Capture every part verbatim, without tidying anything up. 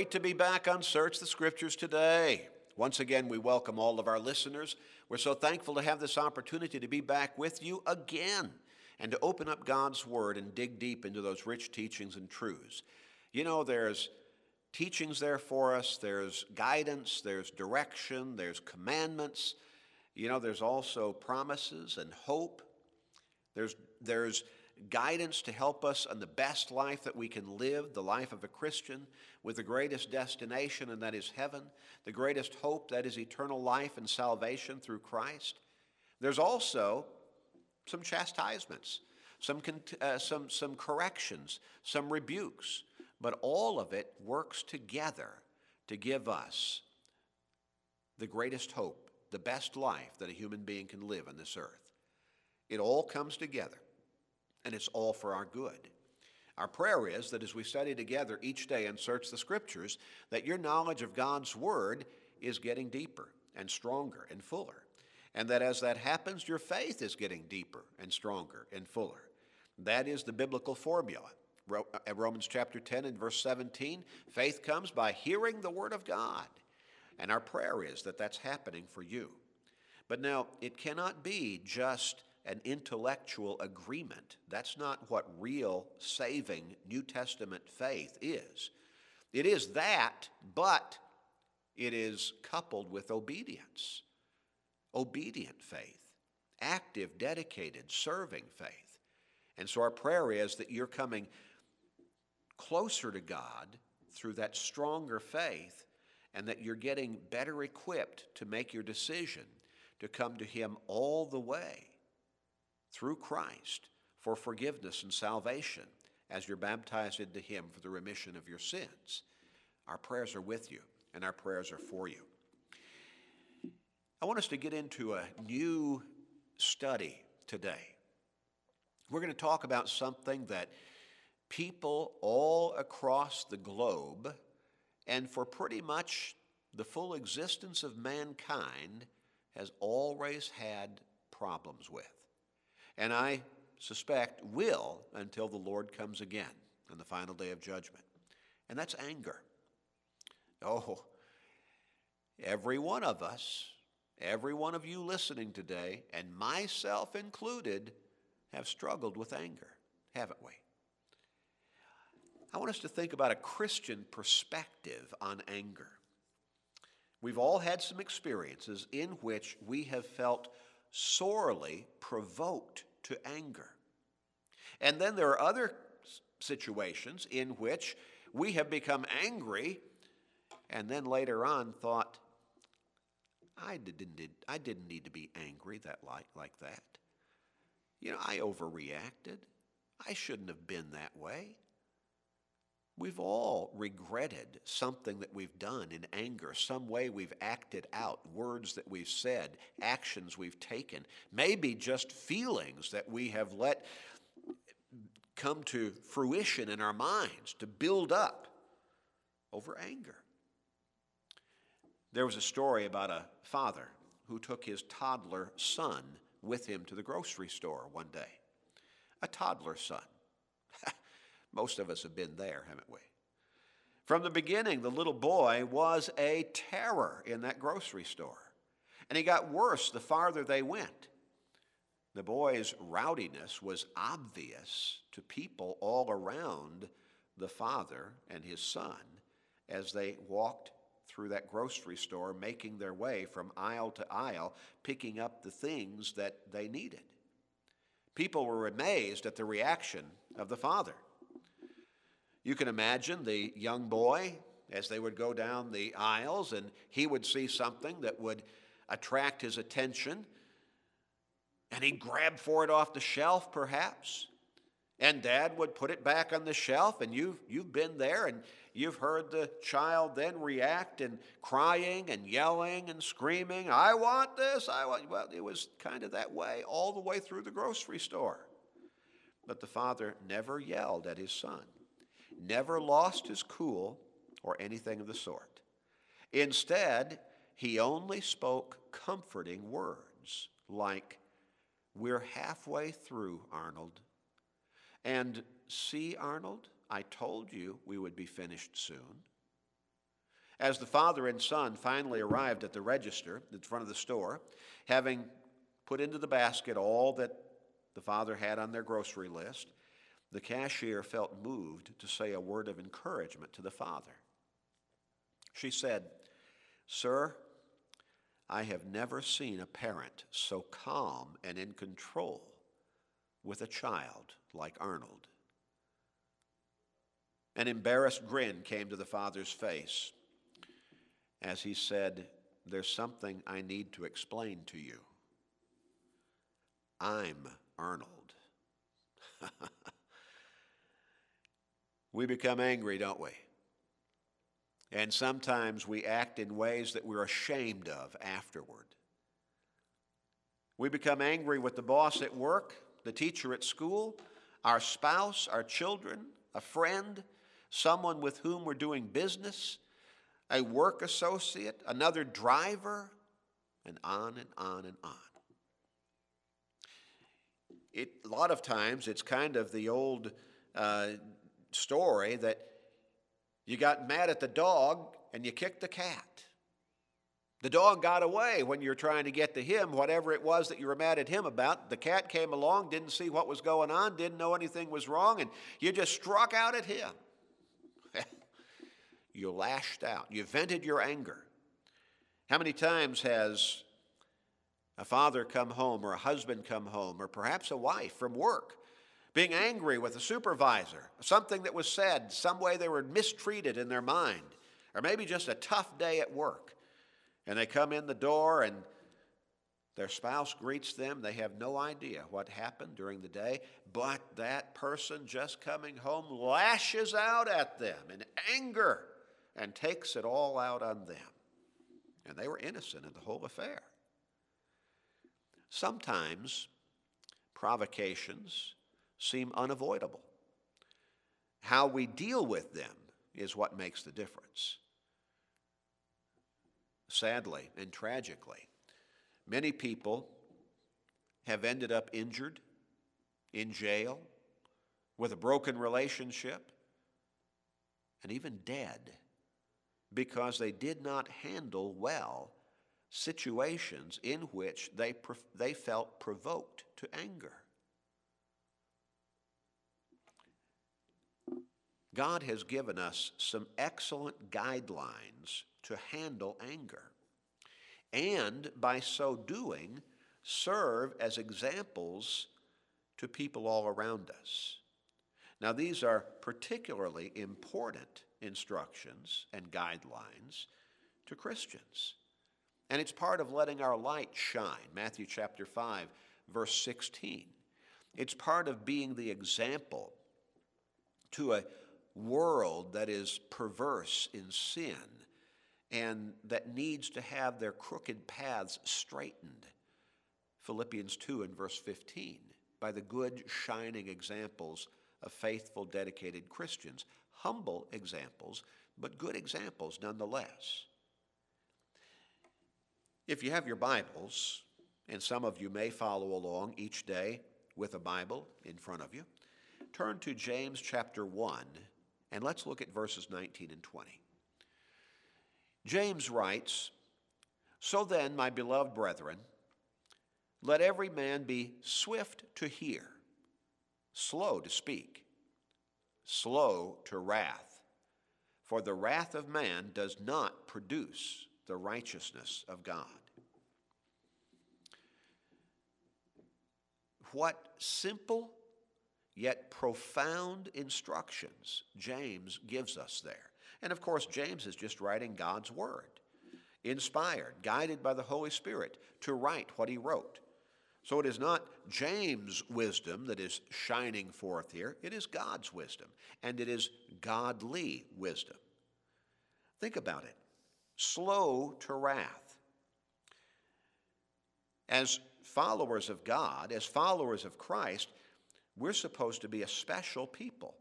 great to be back on Search the Scriptures today. Once again, we welcome all of our listeners. We're so thankful to have this opportunity to be back with you again and to open up God's Word and dig deep into those rich teachings and truths. You know, there's teachings there for us, there's guidance, there's direction, there's commandments. You know, there's also promises and hope. There's, there's guidance to help us on the best life that we can live, the life of a Christian, with the greatest destination, and that is heaven, the greatest hope, that is eternal life and salvation through Christ. There's also some chastisements, some, uh, some, some corrections, some rebukes, but all of it works together to give us the greatest hope, the best life that a human being can live on this earth. It all comes together, and it's all for our good. Our prayer is that as we study together each day and search the Scriptures, that your knowledge of God's Word is getting deeper and stronger and fuller, and that as that happens, your faith is getting deeper and stronger and fuller. That is the biblical formula. Romans chapter ten and verse seventeen, faith comes by hearing the Word of God. And our prayer is that that's happening for you. But now, it cannot be just an intellectual agreement. That's not what real, saving New Testament faith is. It is that, but it is coupled with obedience. Obedient faith. Active, dedicated, serving faith. And so our prayer is that you're coming closer to God through that stronger faith, and that you're getting better equipped to make your decision to come to Him all the way through Christ for forgiveness and salvation as you're baptized into Him for the remission of your sins. Our prayers are with you, and our prayers are for you. I want us to get into a new study today. We're going to talk about something that people all across the globe, and for pretty much the full existence of mankind, has always had problems with. And I suspect will until the Lord comes again on the final day of judgment. And that's anger. Oh, every one of us, every one of you listening today, and myself included, have struggled with anger, haven't we? I want us to think about a Christian perspective on anger. We've all had some experiences in which we have felt sorely provoked to anger. And then there are other situations in which we have become angry and then later on thought, I didn't, I didn't need to be angry that like, like that. You know, I overreacted. I shouldn't have been that way. We've all regretted something that we've done in anger, some way we've acted out, words that we've said, actions we've taken, maybe just feelings that we have let come to fruition in our minds to build up over anger. There was a story about a father who took his toddler son with him to the grocery store one day. A toddler son. Most of us have been there, haven't we? From the beginning, the little boy was a terror in that grocery store. And he got worse the farther they went. The boy's rowdiness was obvious to people all around the father and his son as they walked through that grocery store, making their way from aisle to aisle, picking up the things that they needed. People were amazed at the reaction of the father. You can imagine the young boy as they would go down the aisles, and he would see something that would attract his attention, and he'd grab for it off the shelf perhaps, and Dad would put it back on the shelf, and you've, you've been there, and you've heard the child then react and crying and yelling and screaming, I want this, I want... Well, it was kind of that way all the way through the grocery store. But the father never yelled at his son. Never lost his cool or anything of the sort. Instead, he only spoke comforting words like, we're halfway through, Arnold. And see, Arnold, I told you we would be finished soon. As the father and son finally arrived at the register in front of the store, having put into the basket all that the father had on their grocery list, the cashier felt moved to say a word of encouragement to the father. She said, "Sir, I have never seen a parent so calm and in control with a child like Arnold." An embarrassed grin came to the father's face as he said, "There's something I need to explain to you. I'm Arnold." We become angry, don't we? And sometimes we act in ways that we're ashamed of afterward. We become angry with the boss at work, the teacher at school, our spouse, our children, a friend, someone with whom we're doing business, a work associate, another driver, and on and on and on. It, a lot of times it's kind of the old uh, story that you got mad at the dog and you kicked the cat. The dog got away when you were trying to get to him, whatever it was that you were mad at him about. The cat came along, didn't see what was going on, didn't know anything was wrong, and you just struck out at him. You lashed out. You vented your anger. How many times has a father come home or a husband come home or perhaps a wife from work being angry with a supervisor, something that was said, some way they were mistreated in their mind, or maybe just a tough day at work, and they come in the door and their spouse greets them. They have no idea what happened during the day, but that person just coming home lashes out at them in anger and takes it all out on them. And they were innocent in the whole affair. Sometimes provocations seem unavoidable. How we deal with them is what makes the difference. Sadly and tragically, many people have ended up injured, in jail, with a broken relationship, and even dead because they did not handle well situations in which they, they felt provoked to anger. God has given us some excellent guidelines to handle anger, and by so doing, serve as examples to people all around us. Now, these are particularly important instructions and guidelines to Christians. And it's part of letting our light shine, Matthew chapter five, verse sixteen. It's part of being the example to a world that is perverse in sin and that needs to have their crooked paths straightened. Philippians two and verse fifteen, by the good shining examples of faithful, dedicated Christians. Humble examples, but good examples nonetheless. If you have your Bibles, and some of you may follow along each day with a Bible in front of you, turn to James chapter one, and let's look at verses nineteen and twenty. James writes, "So then, my beloved brethren, let every man be swift to hear, slow to speak, slow to wrath, for the wrath of man does not produce the righteousness of God." What simple yet profound instructions James gives us there. And of course, James is just writing God's word, inspired, guided by the Holy Spirit to write what he wrote. So it is not James' wisdom that is shining forth here. It is God's wisdom, and it is godly wisdom. Think about it. Slow to wrath. As followers of God, as followers of Christ, we're supposed to be a special people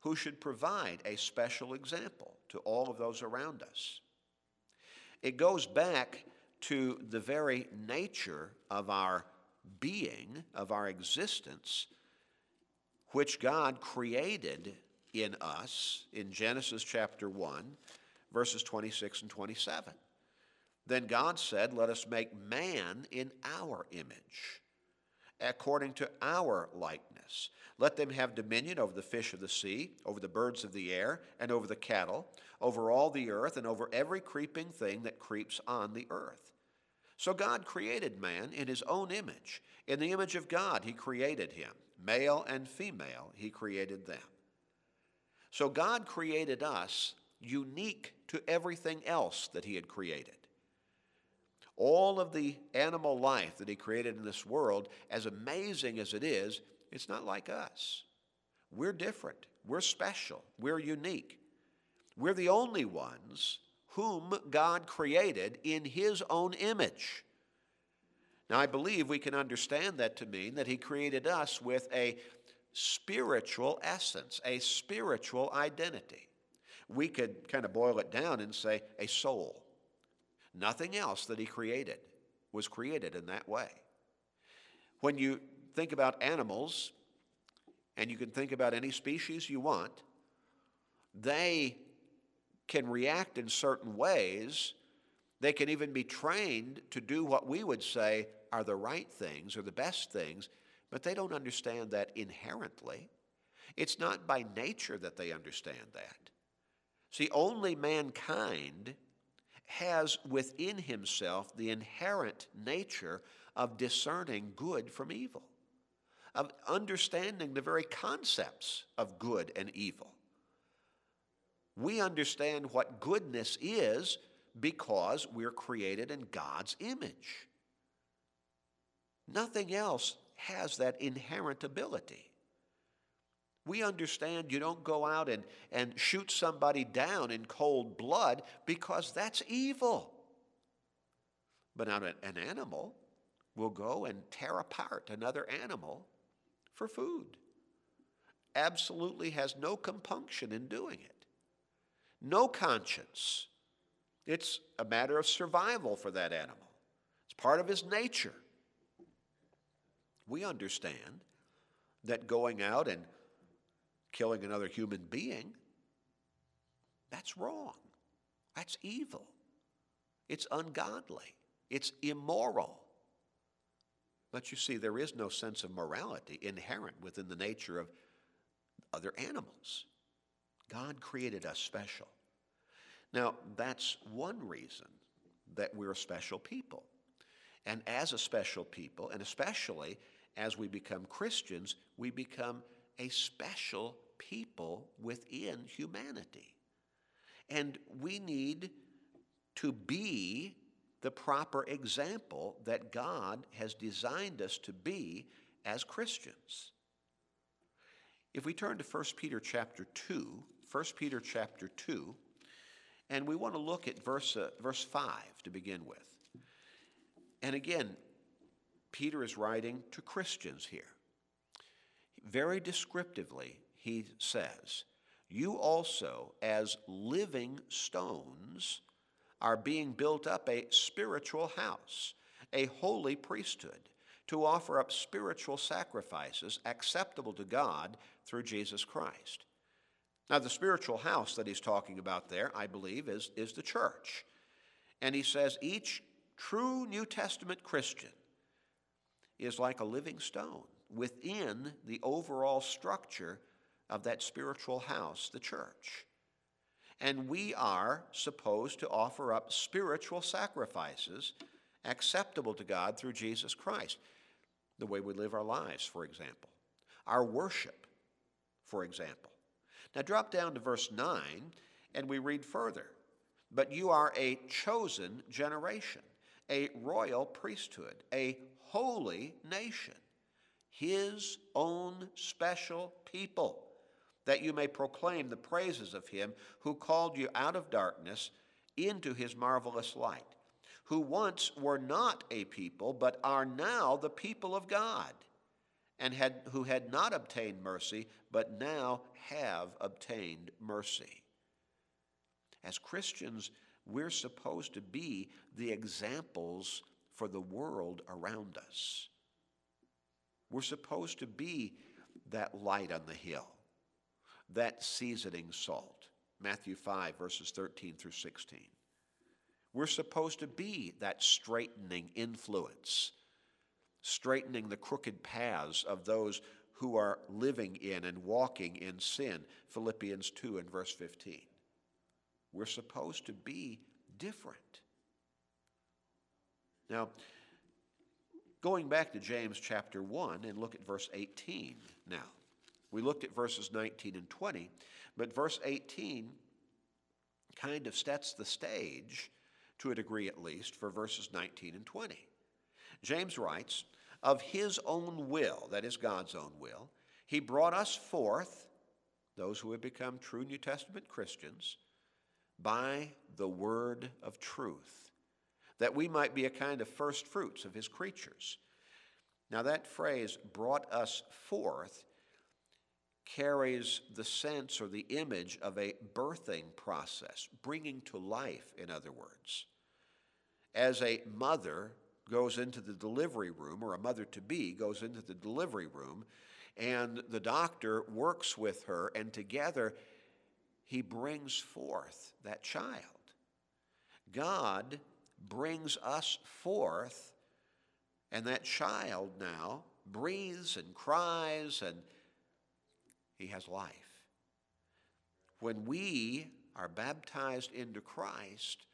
who should provide a special example to all of those around us. It goes back to the very nature of our being, of our existence, which God created in us in Genesis chapter one, verses twenty-six and twenty-seven. Then God said, let us make man in our image, according to our likeness. Let them have dominion over the fish of the sea, over the birds of the air, and over the cattle, over all the earth, and over every creeping thing that creeps on the earth. So God created man in his own image. In the image of God, he created him. Male and female, he created them. So God created us unique to everything else that he had created. All of the animal life that he created in this world, as amazing as it is, it's not like us. We're different. We're special. We're unique. We're the only ones whom God created in his own image. Now, I believe we can understand that to mean that he created us with a spiritual essence, a spiritual identity. We could kind of boil it down and say a soul. Nothing else that he created was created in that way. When you think about animals, and you can think about any species you want, they can react in certain ways. They can even be trained to do what we would say are the right things or the best things, but they don't understand that inherently. It's not by nature that they understand that. See, only mankind has within himself the inherent nature of discerning good from evil, of understanding the very concepts of good and evil. We understand what goodness is because we're created in God's image. Nothing else has that inherent ability. We understand you don't go out and, and shoot somebody down in cold blood because that's evil. But now an animal will go and tear apart another animal for food. Absolutely has no compunction in doing it. No conscience. It's a matter of survival for that animal. It's part of his nature. We understand that going out and killing another human being, that's wrong. That's evil. It's ungodly. It's immoral. But you see, there is no sense of morality inherent within the nature of other animals. God created us special. Now, that's one reason that we're a special people. And as a special people, and especially as we become Christians, we become a special people within humanity. And we need to be the proper example that God has designed us to be as Christians. If we turn to First Peter chapter two, First Peter chapter two, and we want to look at verse, uh, verse five to begin with. And again, Peter is writing to Christians here. Very descriptively, he says, you also, as living stones, are being built up a spiritual house, a holy priesthood, to offer up spiritual sacrifices acceptable to God through Jesus Christ. Now, the spiritual house that he's talking about there, I believe, is, is the church. And he says each true New Testament Christian is like a living stone within the overall structure of that spiritual house, the church. And we are supposed to offer up spiritual sacrifices acceptable to God through Jesus Christ. The way we live our lives, for example. Our worship, for example. Now drop down to verse nine, and we read further. But you are a chosen generation, a royal priesthood, a holy nation, his own special people, that you may proclaim the praises of him who called you out of darkness into his marvelous light, who once were not a people, but are now the people of God, and had, who had not obtained mercy, but now have obtained mercy. As Christians, we're supposed to be the examples for the world around us. We're supposed to be that light on the hill, that seasoning salt. Matthew five, verses thirteen through sixteen. We're supposed to be that straightening influence, straightening the crooked paths of those who are living in and walking in sin, Philippians two and verse fifteen. We're supposed to be different. Now, going back to James chapter one and look at verse eighteen now. We looked at verses nineteen and twenty, but verse eighteen kind of sets the stage, to a degree at least, for verses nineteen and twenty. James writes, "Of his own will," that is God's own will, "he brought us forth," those who have become true New Testament Christians, "by the word of truth, that we might be a kind of first fruits of his creatures." Now that phrase, "brought us forth," carries the sense or the image of a birthing process, bringing to life, in other words. As a mother goes into the delivery room, or a mother-to-be goes into the delivery room, and the doctor works with her, and together he brings forth that child. God brings us forth, and that child now breathes and cries, and he has life. When we are baptized into Christ,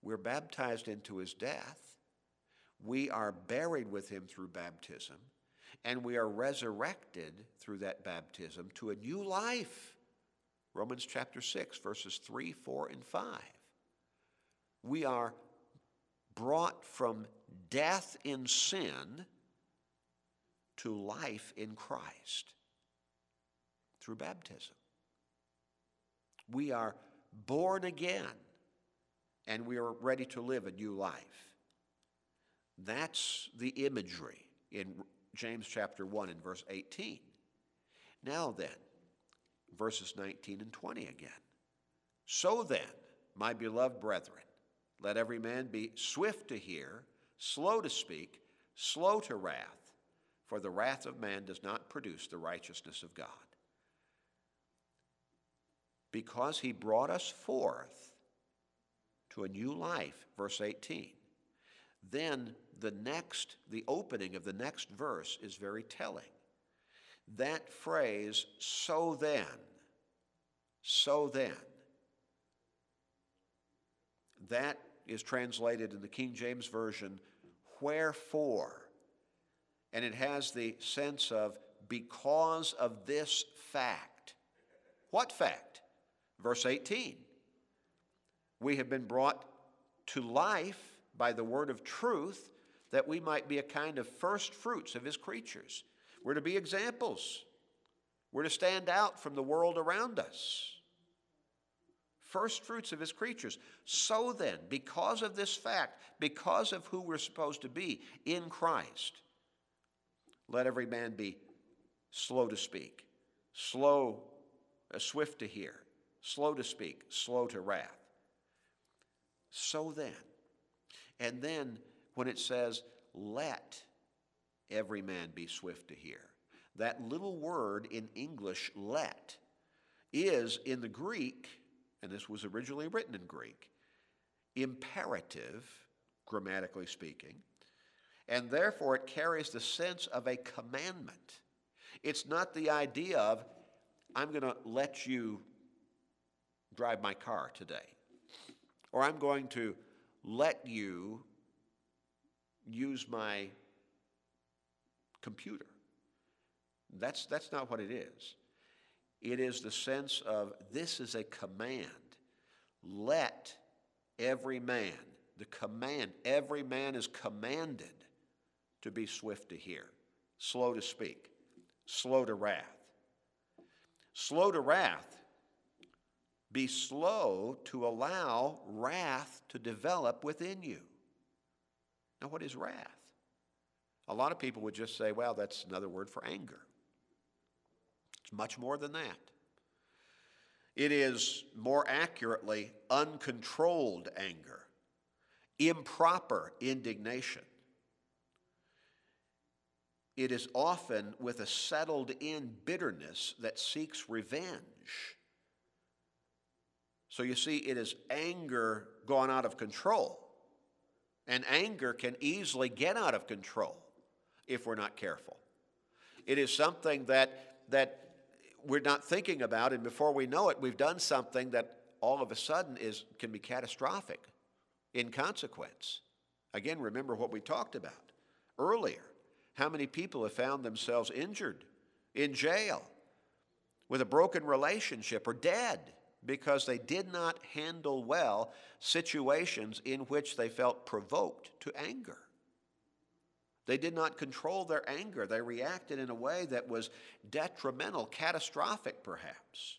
we're baptized into his death, we are buried with him through baptism, and we are resurrected through that baptism to a new life. Romans chapter six, verses three, four, and five. We are brought from death in sin to life in Christ through baptism. We are born again, and we are ready to live a new life. That's the imagery in James chapter one and verse eighteen. Now then, verses nineteen and twenty again. "So then, my beloved brethren, let every man be swift to hear, slow to speak, slow to wrath, for the wrath of man does not produce the righteousness of God." Because he brought us forth to a new life, verse eighteen. Then the next, the opening of the next verse is very telling. That phrase, "so then," so then, that is translated in the King James Version, "wherefore," and it has the sense of "because of this fact." What fact? Verse eighteen. "We have been brought to life by the word of truth, that we might be a kind of first fruits of his creatures." We're to be examples. We're to stand out from the world around us. First fruits of his creatures. So then, because of this fact, because of who we're supposed to be in Christ, let every man be slow to speak, slow, uh, swift to hear, slow to speak, slow to wrath. So then. And then when it says, "let every man be swift to hear," that little word in English, "let," is in the Greek, and this was originally written in Greek, imperative, grammatically speaking, and therefore it carries the sense of a commandment. It's not the idea of, "I'm going to let you drive my car today," or "I'm going to let you use my computer." That's, that's not what it is. It is the sense of, this is a command. Let every man, the command, every man is commanded to be swift to hear, slow to speak, slow to wrath. Slow to wrath. Be slow to allow wrath to develop within you. Now, what is wrath? A lot of people would just say, well, that's another word for anger. It's much more than that. It is, more accurately, uncontrolled anger, improper indignation. It is often with a settled-in bitterness that seeks revenge. So you see, it is anger gone out of control. And anger can easily get out of control if we're not careful. It is something that, that we're not thinking about, and before we know it, we've done something that all of a sudden is, can be catastrophic in consequence. Again, remember what we talked about earlier. How many people have found themselves injured, in jail, with a broken relationship, or dead because they did not handle well situations in which they felt provoked to anger? They did not control their anger. They reacted in a way that was detrimental, catastrophic perhaps,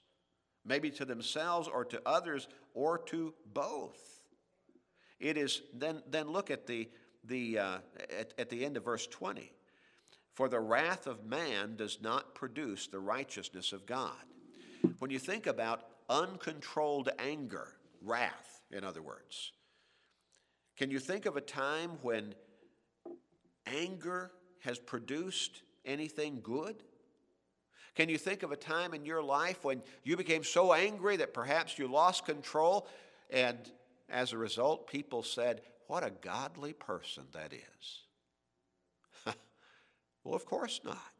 maybe to themselves or to others or to both. It is, then, then look at the, the, uh, at, at the end of verse twenty. For the wrath of man does not produce the righteousness of God. When you think about uncontrolled anger, wrath, in other words, can you think of a time when anger has produced anything good? Can you think of a time in your life when you became so angry that perhaps you lost control, and as a result, people said, "What a godly person that is"? Well, of course not.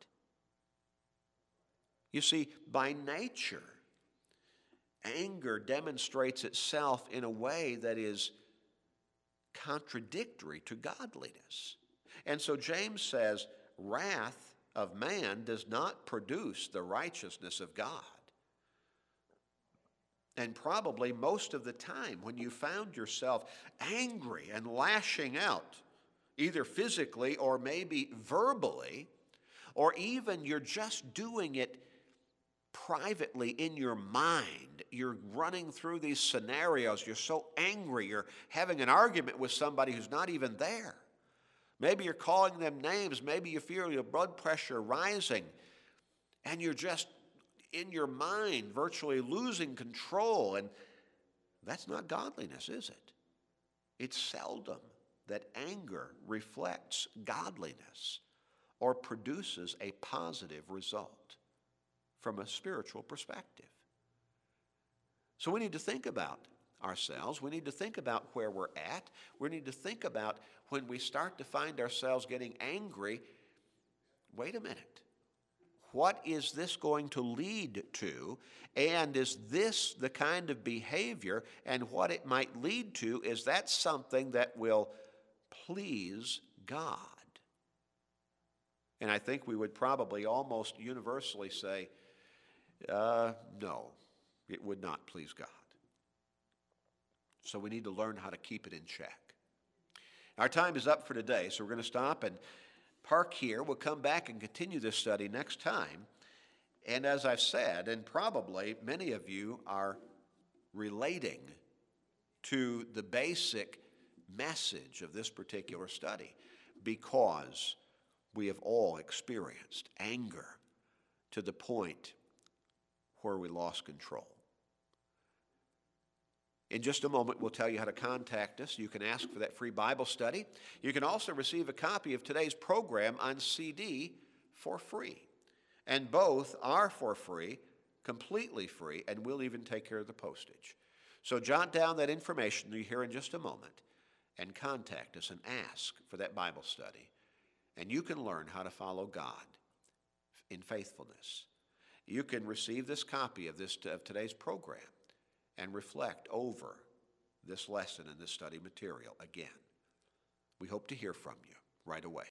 You see, by nature, anger demonstrates itself in a way that is contradictory to godliness. And so James says, wrath of man does not produce the righteousness of God. And probably most of the time when you found yourself angry and lashing out, either physically or maybe verbally, or even you're just doing it privately in your mind, you're running through these scenarios, you're so angry, you're having an argument with somebody who's not even there. Maybe you're calling them names, maybe you feel your blood pressure rising, and you're just in your mind virtually losing control, and that's not godliness, is it? It's seldom that anger reflects godliness or produces a positive result from a spiritual perspective. So we need to think about ourselves. We need to think about where we're at. We need to think about when we start to find ourselves getting angry, wait a minute. What is this going to lead to? And is this the kind of behavior, and what it might lead to, is that something that will please God? And I think we would probably almost universally say, Uh, no, it would not please God. So we need to learn how to keep it in check. Our time is up for today, so we're going to stop and park here. We'll come back and continue this study next time. And as I've said, and probably many of you are relating to the basic message of this particular study, because we have all experienced anger to the point where we lost control. In just a moment, we'll tell you how to contact us. You can ask for that free Bible study. You can also receive a copy of today's program on C D for free. And both are for free, completely free, and we'll even take care of the postage. So jot down that information that you hear in just a moment and contact us and ask for that Bible study. And you can learn how to follow God in faithfulness. You can receive this copy of, this, of today's program and reflect over this lesson and this study material again. We hope to hear from you right away.